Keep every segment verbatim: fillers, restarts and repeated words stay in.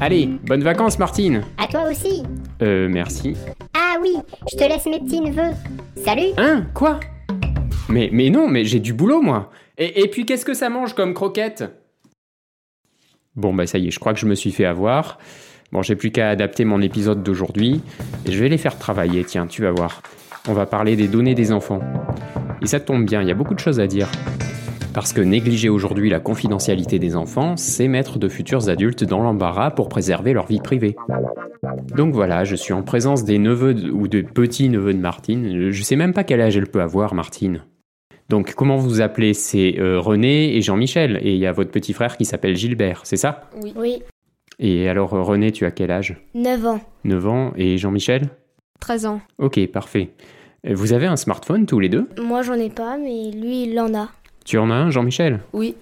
Allez, bonnes vacances, Martine. À toi aussi. Euh, merci. Ah oui, je te laisse mes petits neveux. Salut. Hein, quoi ? Mais, mais non, mais j'ai du boulot, moi. Et, et puis, qu'est-ce que ça mange comme croquette ? Bon, bah ça y est, je crois que je me suis fait avoir. Bon, j'ai plus qu'à adapter mon épisode d'aujourd'hui. Et je vais les faire travailler, tiens, tu vas voir. On va parler des données des enfants. Et ça tombe bien, il y a beaucoup de choses à dire. Parce que négliger aujourd'hui la confidentialité des enfants, c'est mettre de futurs adultes dans l'embarras pour préserver leur vie privée. Donc voilà, je suis en présence des neveux de, ou des petits-neveux de Martine. Je sais même pas quel âge elle peut avoir, Martine. Donc comment vous vous appelez ? C'est euh, René et Jean-Michel. Et il y a votre petit frère qui s'appelle Gilbert, c'est ça ? Oui. Oui. Et alors René, tu as quel âge ? neuf ans. neuf ans. Et Jean-Michel ? treize ans. Ok, parfait. Vous avez un smartphone tous les deux ? Moi j'en ai pas, mais lui il en a. Tu en as un, Jean-Michel ? Oui.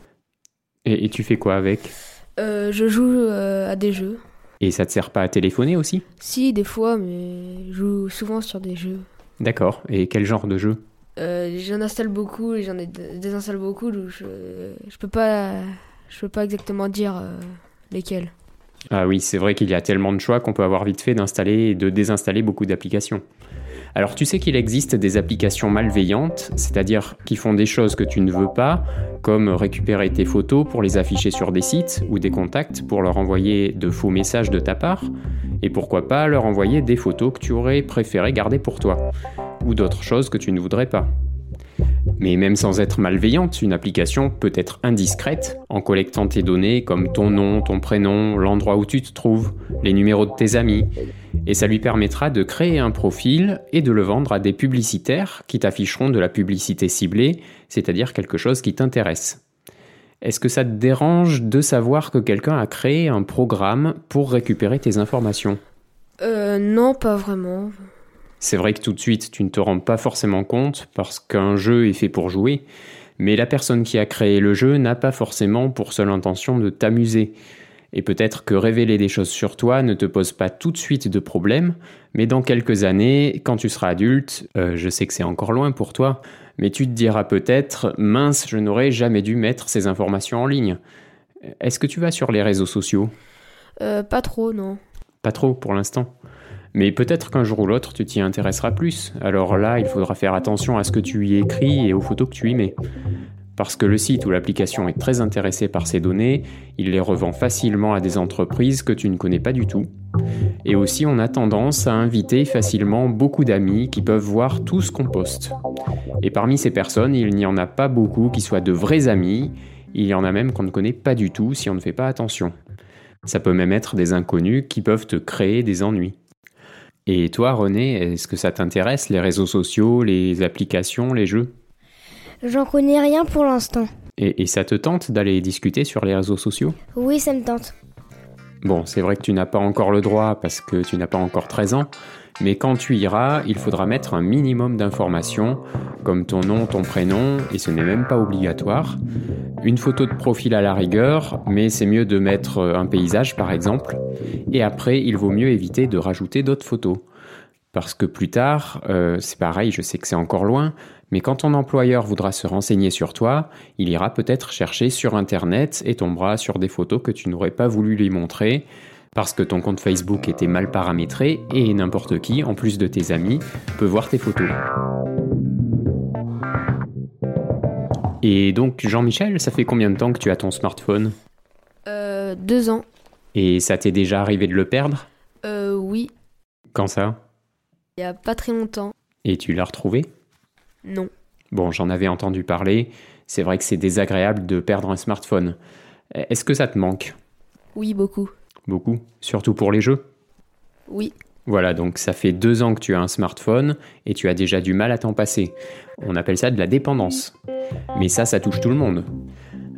Et, et tu fais quoi avec ? euh, Je joue euh, à des jeux. Et ça te sert pas à téléphoner aussi ? Si, des fois, mais je joue souvent sur des jeux. D'accord. Et quel genre de jeu ? euh, J'en installe beaucoup et j'en désinstalle beaucoup, donc je, je peux pas, je peux pas exactement dire euh, lesquels. Ah oui, c'est vrai qu'il y a tellement de choix qu'on peut avoir vite fait d'installer et de désinstaller beaucoup d'applications. Alors tu sais qu'il existe des applications malveillantes, c'est-à-dire qui font des choses que tu ne veux pas, comme récupérer tes photos pour les afficher sur des sites ou des contacts pour leur envoyer de faux messages de ta part, et pourquoi pas leur envoyer des photos que tu aurais préféré garder pour toi, ou d'autres choses que tu ne voudrais pas. Mais même sans être malveillante, une application peut être indiscrète en collectant tes données comme ton nom, ton prénom, l'endroit où tu te trouves, les numéros de tes amis. Et ça lui permettra de créer un profil et de le vendre à des publicitaires qui t'afficheront de la publicité ciblée, c'est-à-dire quelque chose qui t'intéresse. Est-ce que ça te dérange de savoir que quelqu'un a créé un programme pour récupérer tes informations ? Euh, non, pas vraiment. C'est vrai que tout de suite, tu ne te rends pas forcément compte parce qu'un jeu est fait pour jouer, mais la personne qui a créé le jeu n'a pas forcément pour seule intention de t'amuser. Et peut-être que révéler des choses sur toi ne te pose pas tout de suite de problème, mais dans quelques années, quand tu seras adulte, euh, je sais que c'est encore loin pour toi, mais tu te diras peut-être « Mince, je n'aurais jamais dû mettre ces informations en ligne ». Est-ce que tu vas sur les réseaux sociaux ? Euh, pas trop, non. Pas trop, pour l'instant. Mais peut-être qu'un jour ou l'autre, tu t'y intéresseras plus. Alors là, il faudra faire attention à ce que tu y écris et aux photos que tu y mets. Parce que le site ou l'application est très intéressé par ces données, il les revend facilement à des entreprises que tu ne connais pas du tout. Et aussi, on a tendance à inviter facilement beaucoup d'amis qui peuvent voir tout ce qu'on poste. Et parmi ces personnes, il n'y en a pas beaucoup qui soient de vrais amis, il y en a même qu'on ne connaît pas du tout si on ne fait pas attention. Ça peut même être des inconnus qui peuvent te créer des ennuis. Et toi, René, est-ce que ça t'intéresse, les réseaux sociaux, les applications, les jeux ? J'en connais rien pour l'instant. Et, et ça te tente d'aller discuter sur les réseaux sociaux ? Oui, ça me tente. Bon, c'est vrai que tu n'as pas encore le droit parce que tu n'as pas encore treize ans, mais quand tu iras, il faudra mettre un minimum d'informations, comme ton nom, ton prénom, et ce n'est même pas obligatoire. Une photo de profil à la rigueur, mais c'est mieux de mettre un paysage par exemple. Et après, il vaut mieux éviter de rajouter d'autres photos. Parce que plus tard, euh, c'est pareil, je sais que c'est encore loin, mais quand ton employeur voudra se renseigner sur toi, il ira peut-être chercher sur Internet et tombera sur des photos que tu n'aurais pas voulu lui montrer parce que ton compte Facebook était mal paramétré et n'importe qui, en plus de tes amis, peut voir tes photos. Et donc, Jean-Michel, ça fait combien de temps que tu as ton smartphone ? Euh, deux ans. Et ça t'est déjà arrivé de le perdre ? Euh, oui. Quand ça ? Il y a pas très longtemps. Et tu l'as retrouvé ? Non. Bon, j'en avais entendu parler. C'est vrai que c'est désagréable de perdre un smartphone. Est-ce que ça te manque ? Oui, beaucoup. Beaucoup ? Surtout pour les jeux ? Oui. Voilà, donc ça fait deux ans que tu as un smartphone et tu as déjà du mal à t'en passer. On appelle ça de la dépendance. Mais ça, ça touche tout le monde.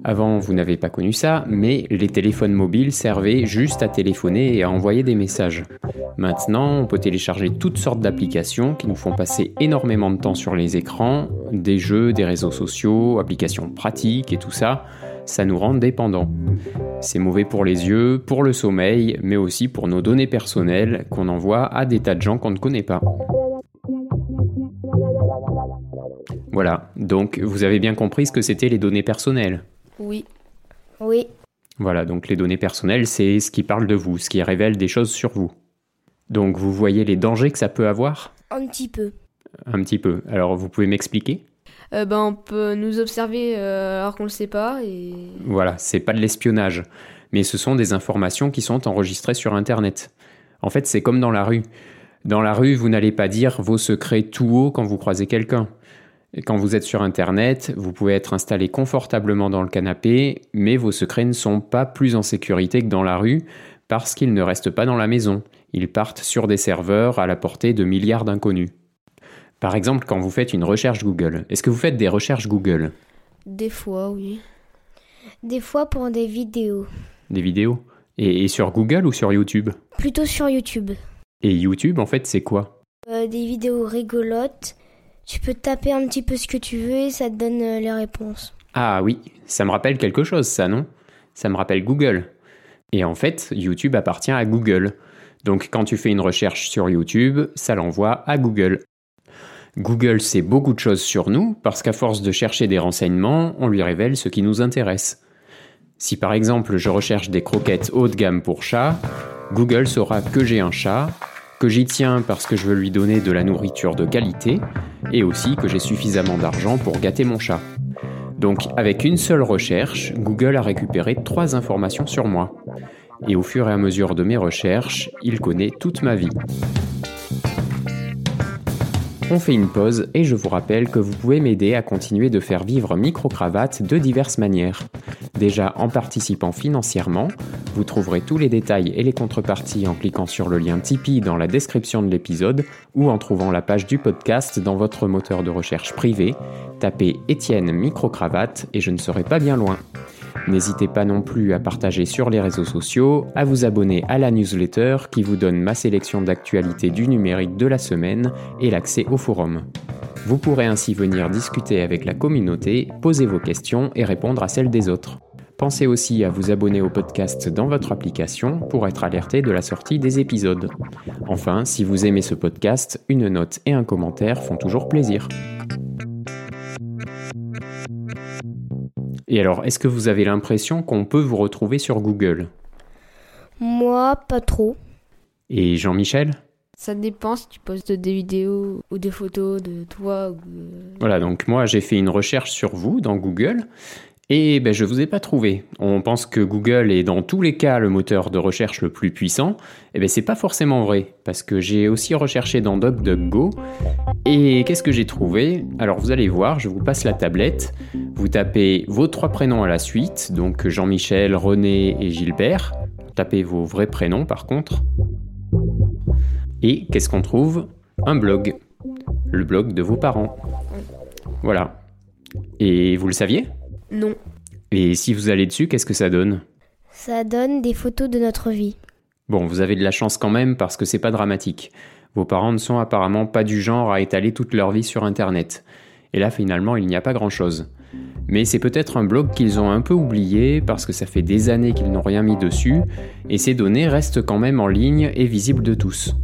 Avant, vous n'avez pas connu ça, mais les téléphones mobiles servaient juste à téléphoner et à envoyer des messages. Maintenant, on peut télécharger toutes sortes d'applications qui nous font passer énormément de temps sur les écrans, des jeux, des réseaux sociaux, applications pratiques et tout ça. Ça nous rend dépendants. C'est mauvais pour les yeux, pour le sommeil, mais aussi pour nos données personnelles qu'on envoie à des tas de gens qu'on ne connaît pas. Voilà, donc vous avez bien compris ce que c'était les données personnelles ? Oui. Oui. Voilà, donc les données personnelles, c'est ce qui parle de vous, ce qui révèle des choses sur vous. Donc vous voyez les dangers que ça peut avoir ? Un petit peu. Un petit peu. Alors vous pouvez m'expliquer ? Euh, ben, on peut nous observer euh, alors qu'on ne le sait pas. Et... Voilà, c'est pas de l'espionnage, mais ce sont des informations qui sont enregistrées sur Internet. En fait, c'est comme dans la rue. Dans la rue, vous n'allez pas dire vos secrets tout haut quand vous croisez quelqu'un. Et quand vous êtes sur Internet, vous pouvez être installé confortablement dans le canapé, mais vos secrets ne sont pas plus en sécurité que dans la rue parce qu'ils ne restent pas dans la maison. Ils partent sur des serveurs à la portée de milliards d'inconnus. Par exemple, quand vous faites une recherche Google, est-ce que vous faites des recherches Google ? Des fois, oui. Des fois pour des vidéos. Des vidéos ? Et, et sur Google ou sur YouTube ? Plutôt sur YouTube. Et YouTube, en fait, c'est quoi ? euh, Des vidéos rigolotes. Tu peux taper un petit peu ce que tu veux et ça te donne les réponses. Ah oui, ça me rappelle quelque chose, ça, non ? Ça me rappelle Google. Et en fait, YouTube appartient à Google. Donc quand tu fais une recherche sur YouTube, ça l'envoie à Google. Google sait beaucoup de choses sur nous parce qu'à force de chercher des renseignements, on lui révèle ce qui nous intéresse. Si par exemple je recherche des croquettes haut de gamme pour chat, Google saura que j'ai un chat, que j'y tiens parce que je veux lui donner de la nourriture de qualité, et aussi que j'ai suffisamment d'argent pour gâter mon chat. Donc avec une seule recherche, Google a récupéré trois informations sur moi. Et au fur et à mesure de mes recherches, il connaît toute ma vie. On fait une pause et je vous rappelle que vous pouvez m'aider à continuer de faire vivre Micro Cravate de diverses manières. Déjà en participant financièrement, vous trouverez tous les détails et les contreparties en cliquant sur le lien Tipeee dans la description de l'épisode ou en trouvant la page du podcast dans votre moteur de recherche privé. Tapez Etienne Micro Cravate et je ne serai pas bien loin. N'hésitez pas non plus à partager sur les réseaux sociaux, à vous abonner à la newsletter qui vous donne ma sélection d'actualités du numérique de la semaine et l'accès au forum. Vous pourrez ainsi venir discuter avec la communauté, poser vos questions et répondre à celles des autres. Pensez aussi à vous abonner au podcast dans votre application pour être alerté de la sortie des épisodes. Enfin, si vous aimez ce podcast, une note et un commentaire font toujours plaisir. Et alors, est-ce que vous avez l'impression qu'on peut vous retrouver sur Google ? Moi, pas trop. Et Jean-Michel ? Ça dépend si tu postes des vidéos ou des photos de toi. Ou... Voilà, donc moi, j'ai fait une recherche sur vous dans Google et ben, je ne vous ai pas trouvé. On pense que Google est dans tous les cas le moteur de recherche le plus puissant. Et ben, c'est pas forcément vrai parce que j'ai aussi recherché dans DuckDuckGo. Et qu'est-ce que j'ai trouvé ? Alors vous allez voir, je vous passe la tablette. Vous tapez vos trois prénoms à la suite, donc Jean-Michel, René et Gilbert. Tapez vos vrais prénoms par contre. Et qu'est-ce qu'on trouve ? Un blog. Le blog de vos parents. Voilà. Et vous le saviez ? Non. Et si vous allez dessus, qu'est-ce que ça donne ? Ça donne des photos de notre vie. Bon, vous avez de la chance quand même parce que c'est pas dramatique. Vos parents ne sont apparemment pas du genre à étaler toute leur vie sur Internet. Et là, finalement, il n'y a pas grand-chose. Mais c'est peut-être un blog qu'ils ont un peu oublié parce que ça fait des années qu'ils n'ont rien mis dessus et ces données restent quand même en ligne et visibles de tous.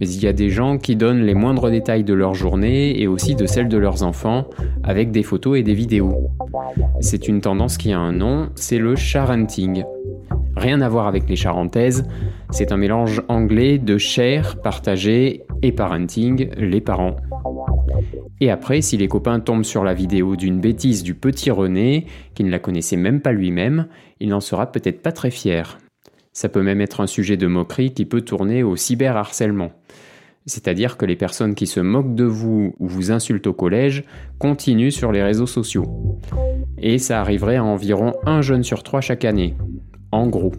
Mais il y a des gens qui donnent les moindres détails de leur journée et aussi de celle de leurs enfants avec des photos et des vidéos. C'est une tendance qui a un nom, c'est le charenting. Rien à voir avec les charentaises, c'est un mélange anglais de share, partager et parenting, les parents. Et après, si les copains tombent sur la vidéo d'une bêtise du petit René, qui ne la connaissait même pas lui-même, il n'en sera peut-être pas très fier. Ça peut même être un sujet de moquerie qui peut tourner au cyberharcèlement. C'est-à-dire que les personnes qui se moquent de vous ou vous insultent au collège continuent sur les réseaux sociaux. Et ça arriverait à environ un jeune sur trois chaque année. En gros.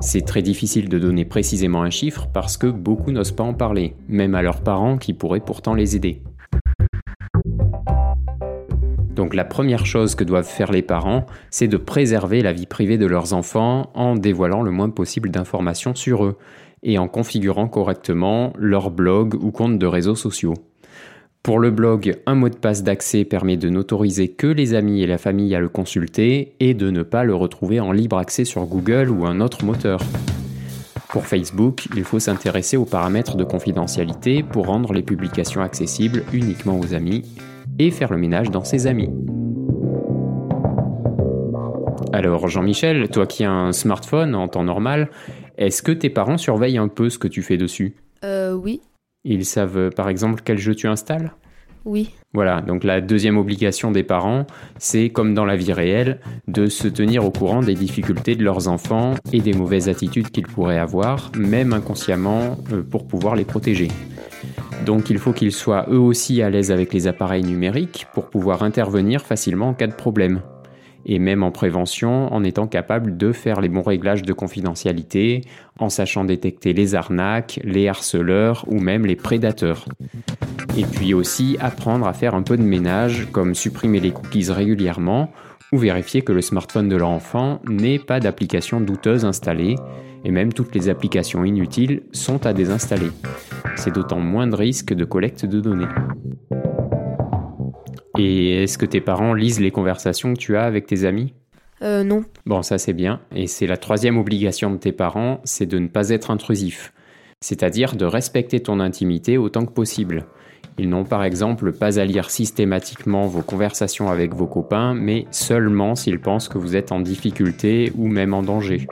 C'est très difficile de donner précisément un chiffre parce que beaucoup n'osent pas en parler, même à leurs parents qui pourraient pourtant les aider. Donc la première chose que doivent faire les parents, c'est de préserver la vie privée de leurs enfants en dévoilant le moins possible d'informations sur eux et en configurant correctement leur blog ou compte de réseaux sociaux. Pour le blog, un mot de passe d'accès permet de n'autoriser que les amis et la famille à le consulter et de ne pas le retrouver en libre accès sur Google ou un autre moteur. Pour Facebook, il faut s'intéresser aux paramètres de confidentialité pour rendre les publications accessibles uniquement aux amis et faire le ménage dans ses amis. Alors Jean-Michel, toi qui as un smartphone en temps normal, est-ce que tes parents surveillent un peu ce que tu fais dessus ? Euh, oui. Ils savent par exemple quel jeu tu installes ? Oui. Voilà, donc la deuxième obligation des parents, c'est comme dans la vie réelle, de se tenir au courant des difficultés de leurs enfants et des mauvaises attitudes qu'ils pourraient avoir, même inconsciemment, pour pouvoir les protéger. Donc il faut qu'ils soient eux aussi à l'aise avec les appareils numériques pour pouvoir intervenir facilement en cas de problème. Et même en prévention, en étant capable de faire les bons réglages de confidentialité, en sachant détecter les arnaques, les harceleurs ou même les prédateurs. Et puis aussi apprendre à faire un peu de ménage, comme supprimer les cookies régulièrement ou vérifier que le smartphone de leur enfant n'ait pas d'applications douteuses installées, et même toutes les applications inutiles sont à désinstaller. C'est d'autant moins de risque de collecte de données. Et est-ce que tes parents lisent les conversations que tu as avec tes amis ? Euh, non. Bon, ça c'est bien. Et c'est la troisième obligation de tes parents, c'est de ne pas être intrusif. C'est-à-dire de respecter ton intimité autant que possible. Ils n'ont par exemple pas à lire systématiquement vos conversations avec vos copains, mais seulement s'ils pensent que vous êtes en difficulté ou même en danger.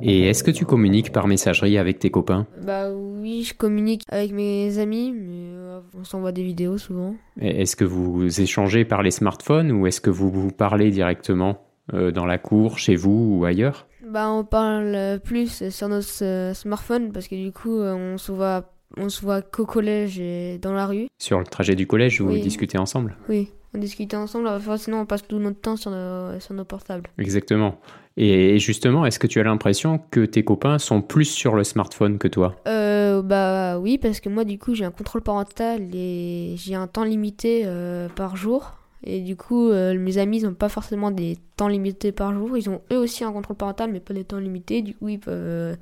Et est-ce que tu communiques par messagerie avec tes copains ? Bah oui, je communique avec mes amis, mais... on s'envoie des vidéos souvent. Et est-ce que vous échangez par les smartphones ou est-ce que vous vous parlez directement euh, dans la cour, chez vous ou ailleurs ? Bah, on parle plus sur nos euh, smartphones parce que du coup, on se voit, on se voit qu'au collège et dans la rue. Sur le trajet du collège, vous oui. discutez ensemble ? Oui, on discute ensemble. Enfin, sinon, on passe tout notre temps sur nos, sur nos portables. Exactement. Et justement, est-ce que tu as l'impression que tes copains sont plus sur le smartphone que toi ? Euh, bah oui, parce que moi, du coup, j'ai un contrôle parental et j'ai un temps limité euh, par jour. Et du coup, euh, mes amis, ils n'ont pas forcément des temps limités par jour. Ils ont eux aussi un contrôle parental, mais pas des temps limités. Du coup, ils peuvent, euh,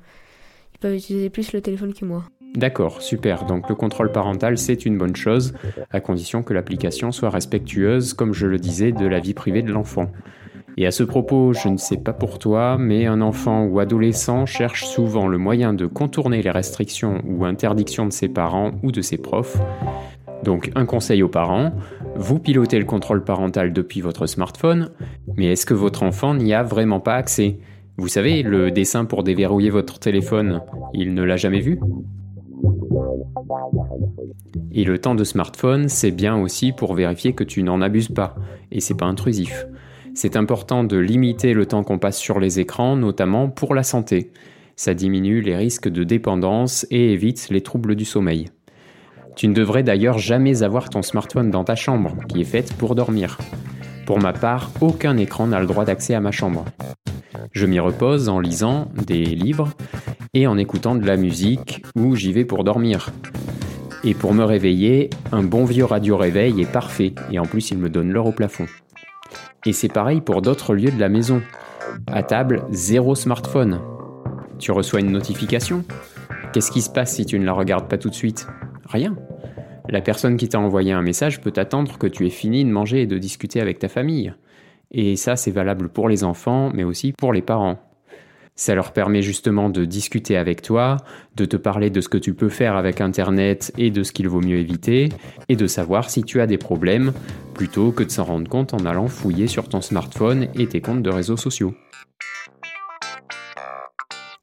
ils peuvent utiliser plus le téléphone que moi. D'accord, super. Donc le contrôle parental, c'est une bonne chose, à condition que l'application soit respectueuse, comme je le disais, de la vie privée de l'enfant. Et à ce propos, je ne sais pas pour toi, mais un enfant ou adolescent cherche souvent le moyen de contourner les restrictions ou interdictions de ses parents ou de ses profs. Donc un conseil aux parents, vous pilotez le contrôle parental depuis votre smartphone, mais est-ce que votre enfant n'y a vraiment pas accès ? Vous savez, le dessin pour déverrouiller votre téléphone, il ne l'a jamais vu ? Et le temps de smartphone, c'est bien aussi pour vérifier que tu n'en abuses pas, et c'est pas intrusif. C'est important de limiter le temps qu'on passe sur les écrans, notamment pour la santé. Ça diminue les risques de dépendance et évite les troubles du sommeil. Tu ne devrais d'ailleurs jamais avoir ton smartphone dans ta chambre, qui est faite pour dormir. Pour ma part, aucun écran n'a le droit d'accès à ma chambre. Je m'y repose en lisant des livres et en écoutant de la musique ou j'y vais pour dormir. Et pour me réveiller, un bon vieux radio-réveil est parfait et en plus il me donne l'heure au plafond. Et c'est pareil pour d'autres lieux de la maison. À table, zéro smartphone. Tu reçois une notification ? Qu'est-ce qui se passe si tu ne la regardes pas tout de suite ? Rien. La personne qui t'a envoyé un message peut attendre que tu aies fini de manger et de discuter avec ta famille. Et ça, c'est valable pour les enfants, mais aussi pour les parents. Ça leur permet justement de discuter avec toi, de te parler de ce que tu peux faire avec Internet et de ce qu'il vaut mieux éviter, et de savoir si tu as des problèmes, plutôt que de s'en rendre compte en allant fouiller sur ton smartphone et tes comptes de réseaux sociaux.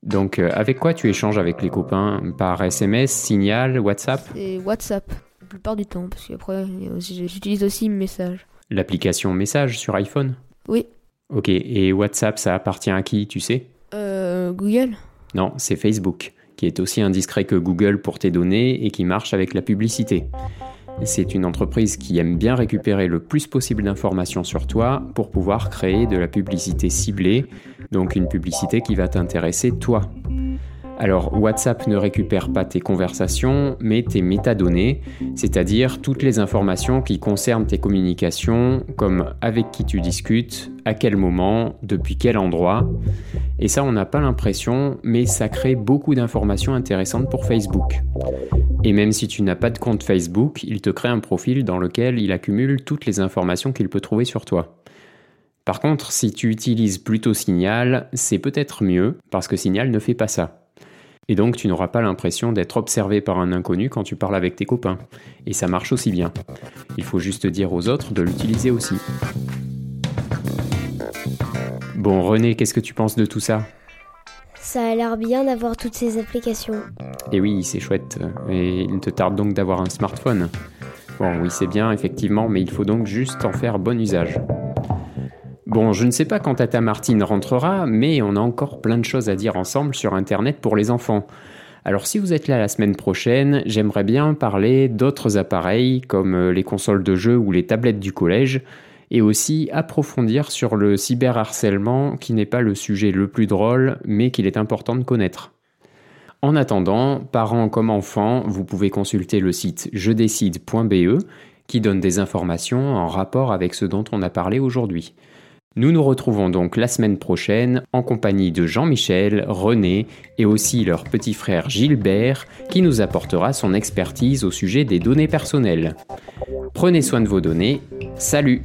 Donc, avec quoi tu échanges avec les copains ? Par S M S, Signal, WhatsApp ? C'est WhatsApp, la plupart du temps, parce qu'après, j'utilise aussi Message. L'application Message sur iPhone ? Oui. Ok, et WhatsApp, ça appartient à qui, tu sais ? Euh, Google ? Non, c'est Facebook, qui est aussi indiscret que Google pour tes données et qui marche avec la publicité. C'est une entreprise qui aime bien récupérer le plus possible d'informations sur toi pour pouvoir créer de la publicité ciblée, donc une publicité qui va t'intéresser toi. Alors, WhatsApp ne récupère pas tes conversations, mais tes métadonnées, c'est-à-dire toutes les informations qui concernent tes communications, comme avec qui tu discutes, à quel moment, depuis quel endroit. Et ça, on n'a pas l'impression, mais ça crée beaucoup d'informations intéressantes pour Facebook. Et même si tu n'as pas de compte Facebook, il te crée un profil dans lequel il accumule toutes les informations qu'il peut trouver sur toi. Par contre, si tu utilises plutôt Signal, c'est peut-être mieux, parce que Signal ne fait pas ça. Et donc, tu n'auras pas l'impression d'être observé par un inconnu quand tu parles avec tes copains. Et ça marche aussi bien. Il faut juste dire aux autres de l'utiliser aussi. Bon, René, qu'est-ce que tu penses de tout ça ? Ça a l'air bien d'avoir toutes ces applications. Et oui, c'est chouette. Et il te tarde donc d'avoir un smartphone. Bon, oui, c'est bien, effectivement, mais il faut donc juste en faire bon usage. Bon, je ne sais pas quand Tata Martine rentrera, mais on a encore plein de choses à dire ensemble sur Internet pour les enfants. Alors si vous êtes là la semaine prochaine, j'aimerais bien parler d'autres appareils comme les consoles de jeux ou les tablettes du collège, et aussi approfondir sur le cyberharcèlement qui n'est pas le sujet le plus drôle, mais qu'il est important de connaître. En attendant, parents comme enfants, vous pouvez consulter le site je décide point b e qui donne des informations en rapport avec ce dont on a parlé aujourd'hui. Nous nous retrouvons donc la semaine prochaine en compagnie de Jean-Michel, René et aussi leur petit frère Gilbert qui nous apportera son expertise au sujet des données personnelles. Prenez soin de vos données, salut!